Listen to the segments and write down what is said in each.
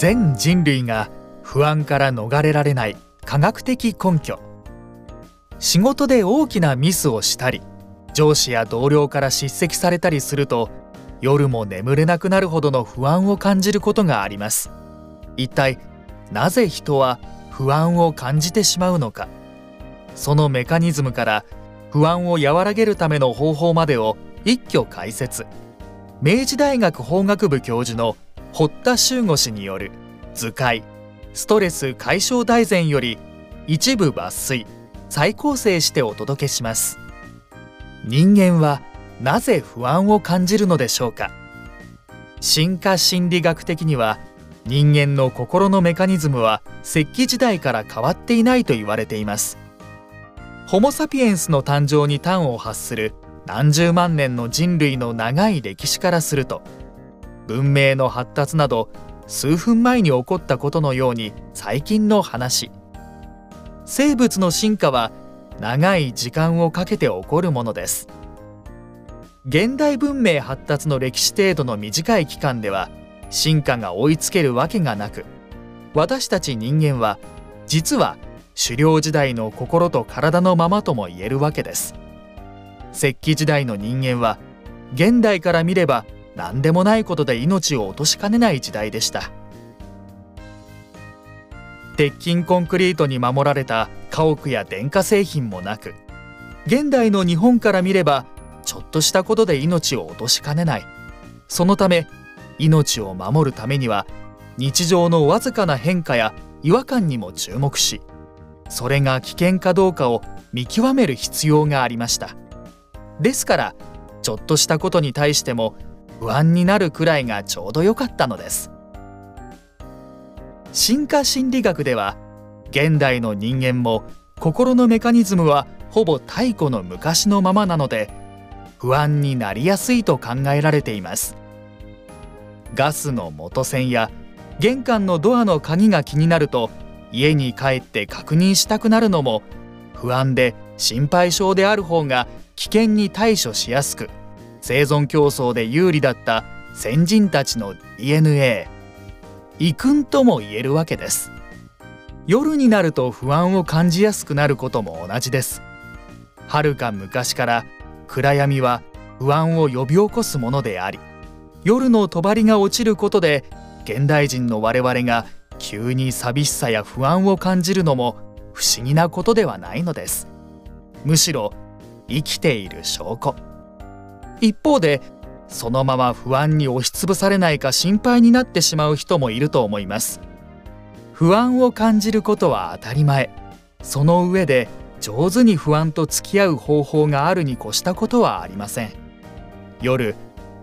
全人類が不安から逃れられない科学的根拠。仕事で大きなミスをしたり、上司や同僚から叱責されたりすると、夜も眠れなくなるほどの不安を感じることがあります。一体なぜ人は不安を感じてしまうのか、そのメカニズムから不安を和らげるための方法までを一挙解説。明治大学法学部教授の堀田修吾氏による図解「ストレス解消大全」より一部抜粋再構成してお届けします。人間はなぜ不安を感じるのでしょうか。進化心理学的には人間の心のメカニズムは石器時代から変わっていないと言われています。ホモ・サピエンスの誕生に端を発する何十万年の人類の長い歴史からすると、文明の発達など数分前に起こったことのように最近の話。生物の進化は長い時間をかけて起こるものです。現代文明発達の歴史程度の短い期間では進化が追いつけるわけがなく、私たち人間は実は狩猟時代の心と体のままとも言えるわけです。石器時代の人間は現代から見れば何でもないことで命を落としかねない時代でした。鉄筋コンクリートに守られた家屋や電化製品もなく、現代の日本から見ればちょっとしたことで命を落としかねない。そのため命を守るためには日常のわずかな変化や違和感にも注目し、それが危険かどうかを見極める必要がありました。ですからちょっとしたことに対しても不安になるくらいがちょうど良かったのです。進化心理学では現代の人間も心のメカニズムはほぼ太古の昔のままなので、不安になりやすいと考えられています。ガスの元栓や玄関のドアの鍵が気になると、家に帰って確認したくなるのも不安で心配性である方が危険に対処しやすく、生存競争で有利だった先人たちの DNA 遺訓とも言えるわけです。夜になると不安を感じやすくなることも同じです。はるか昔から暗闇は不安を呼び起こすものであり、夜の帳が落ちることで現代人の我々が急に寂しさや不安を感じるのも不思議なことではないのです。むしろ生きている証拠。一方でそのまま不安に押しつぶされないか心配になってしまう人もいると思います。不安を感じることは当たり前、その上で上手に不安と付き合う方法があるに越したことはありません。夜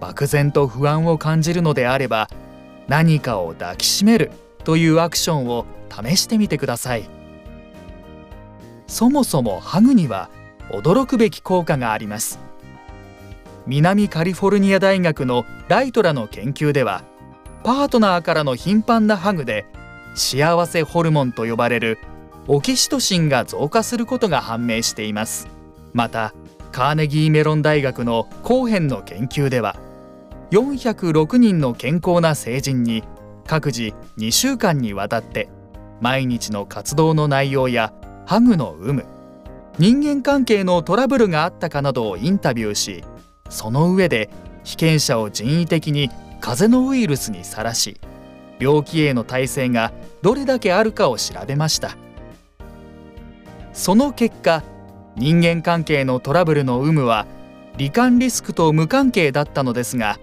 漠然と不安を感じるのであれば、何かを抱きしめるというアクションを試してみてください。そもそもハグには驚くべき効果があります。南カリフォルニア大学のライトラの研究では、パートナーからの頻繁なハグで幸せホルモンと呼ばれるオキシトシンが増加することが判明しています。またカーネギーメロン大学の後編の研究では、406人の健康な成人に各自2週間にわたって毎日の活動の内容やハグの有無、人間関係のトラブルがあったかなどをインタビューし、その上で被験者を人為的に風邪のウイルスにさらし、病気への耐性がどれだけあるかを調べました。その結果、人間関係のトラブルの有無は罹患リスクと無関係だったのですが、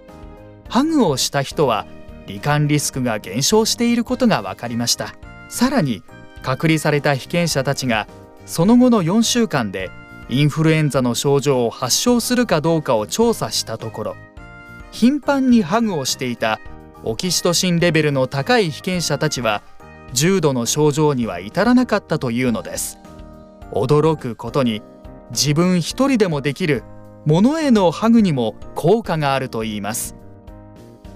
ハグをした人は罹患リスクが減少していることが分かりました。さらに隔離された被験者たちがその後の4週間でインフルエンザの症状を発症するかどうかを調査したところ、頻繁にハグをしていたオキシトシンレベルの高い被験者たちは重度の症状には至らなかったというのです。驚くことに自分一人でもできるものへのハグにも効果があるといいます。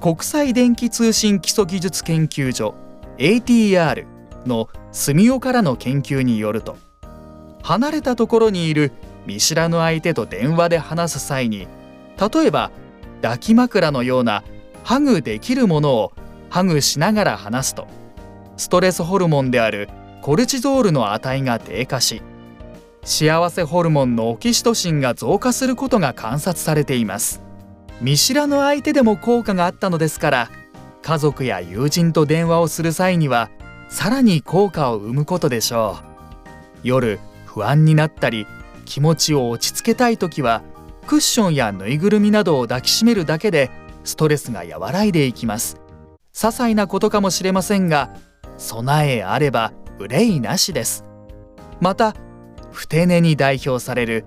国際電気通信基礎技術研究所 ATR の住尾からの研究によると、離れたところにいる見知らぬ相手と電話で話す際に、例えば抱き枕のようなハグできるものをハグしながら話すと、ストレスホルモンであるコルチゾールの値が低下し、幸せホルモンのオキシトシンが増加することが観察されています。見知らぬ相手でも効果があったのですから、家族や友人と電話をする際にはさらに効果を生むことでしょう。夜不安になったり気持ちを落ち着けたい時は、クッションやぬいぐるみなどを抱きしめるだけでストレスが和らいでいきます。些細なことかもしれませんが、備えあれば憂いなしです。またふて寝に代表される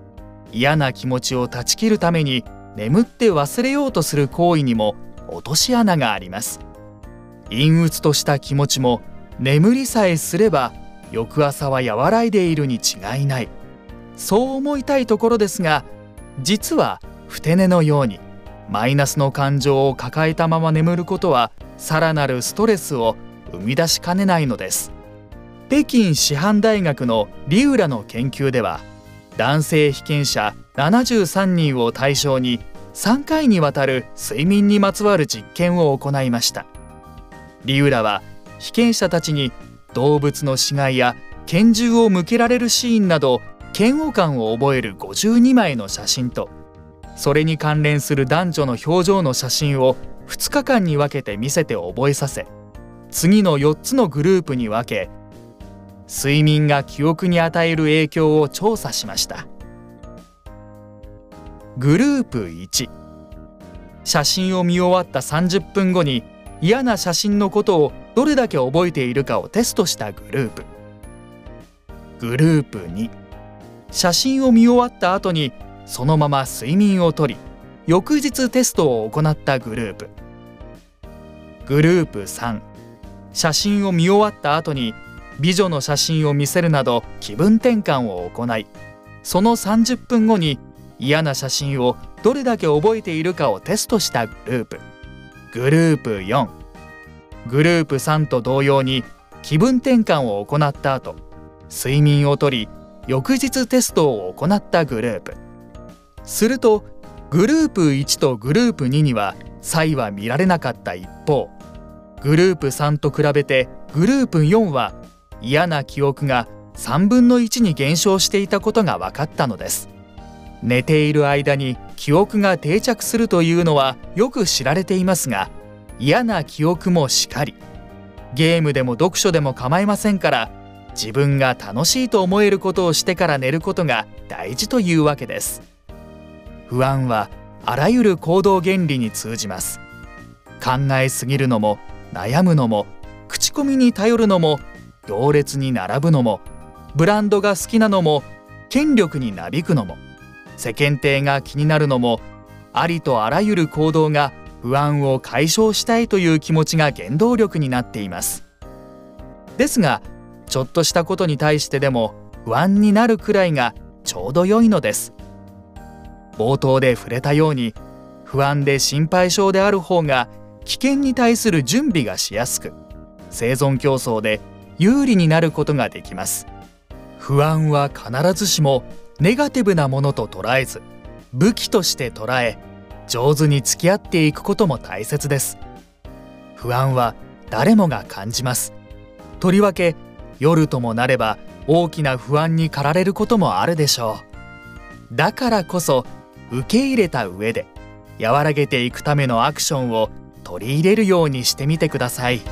嫌な気持ちを断ち切るために眠って忘れようとする行為にも落とし穴があります。陰鬱とした気持ちも眠りさえすれば翌朝は和らいでいるに違いない、そう思いたいところですが、実はふて寝のようにマイナスの感情を抱えたまま眠ることはさらなるストレスを生み出しかねないのです。北京師範大学のリウラの研究では、男性被験者73人を対象に3回にわたる睡眠にまつわる実験を行いました。リウラは被験者たちに動物の死骸や拳銃を向けられるシーンなど嫌悪感を覚える52枚の写真と、それに関連する男女の表情の写真を2日間に分けて見せて覚えさせ、次の4つのグループに分け、睡眠が記憶に与える影響を調査しました。グループ1、写真を見終わった30分後に嫌な写真のことをどれだけ覚えているかをテストしたグループ。グループ2、写真を見終わった後にそのまま睡眠をとり、翌日テストを行ったグループ。グループ3、写真を見終わった後に美女の写真を見せるなど気分転換を行い、その30分後に嫌な写真をどれだけ覚えているかをテストしたグループ。グループ4、グループ3と同様に気分転換を行った後、睡眠をとり翌日テストを行ったグループ。するとグループ1とグループ2には差異は見られなかった一方、グループ3と比べてグループ4は嫌な記憶が3分の1に減少していたことが分かったのです。寝ている間に記憶が定着するというのはよく知られていますが、嫌な記憶もしかり、ゲームでも読書でも構いませんから、自分が楽しいと思えることをしてから寝ることが大事というわけです。不安はあらゆる行動原理に通じます。考えすぎるのも悩むのも口コミに頼るのも行列に並ぶのもブランドが好きなのも権力になびくのも世間体が気になるのも、ありとあらゆる行動が不安を解消したいという気持ちが原動力になっています。ですがちょっとしたことに対してでも不安になるくらいがちょうど良いのです。冒頭で触れたように、不安で心配性である方が危険に対する準備がしやすく、生存競争で有利になることができます。不安は必ずしもネガティブなものと捉えず、武器として捉え上手に付き合っていくことも大切です。不安は誰もが感じます。とりわけ夜ともなれば大きな不安に駆られることもあるでしょう。だからこそ受け入れた上で和らげていくためのアクションを取り入れるようにしてみてください。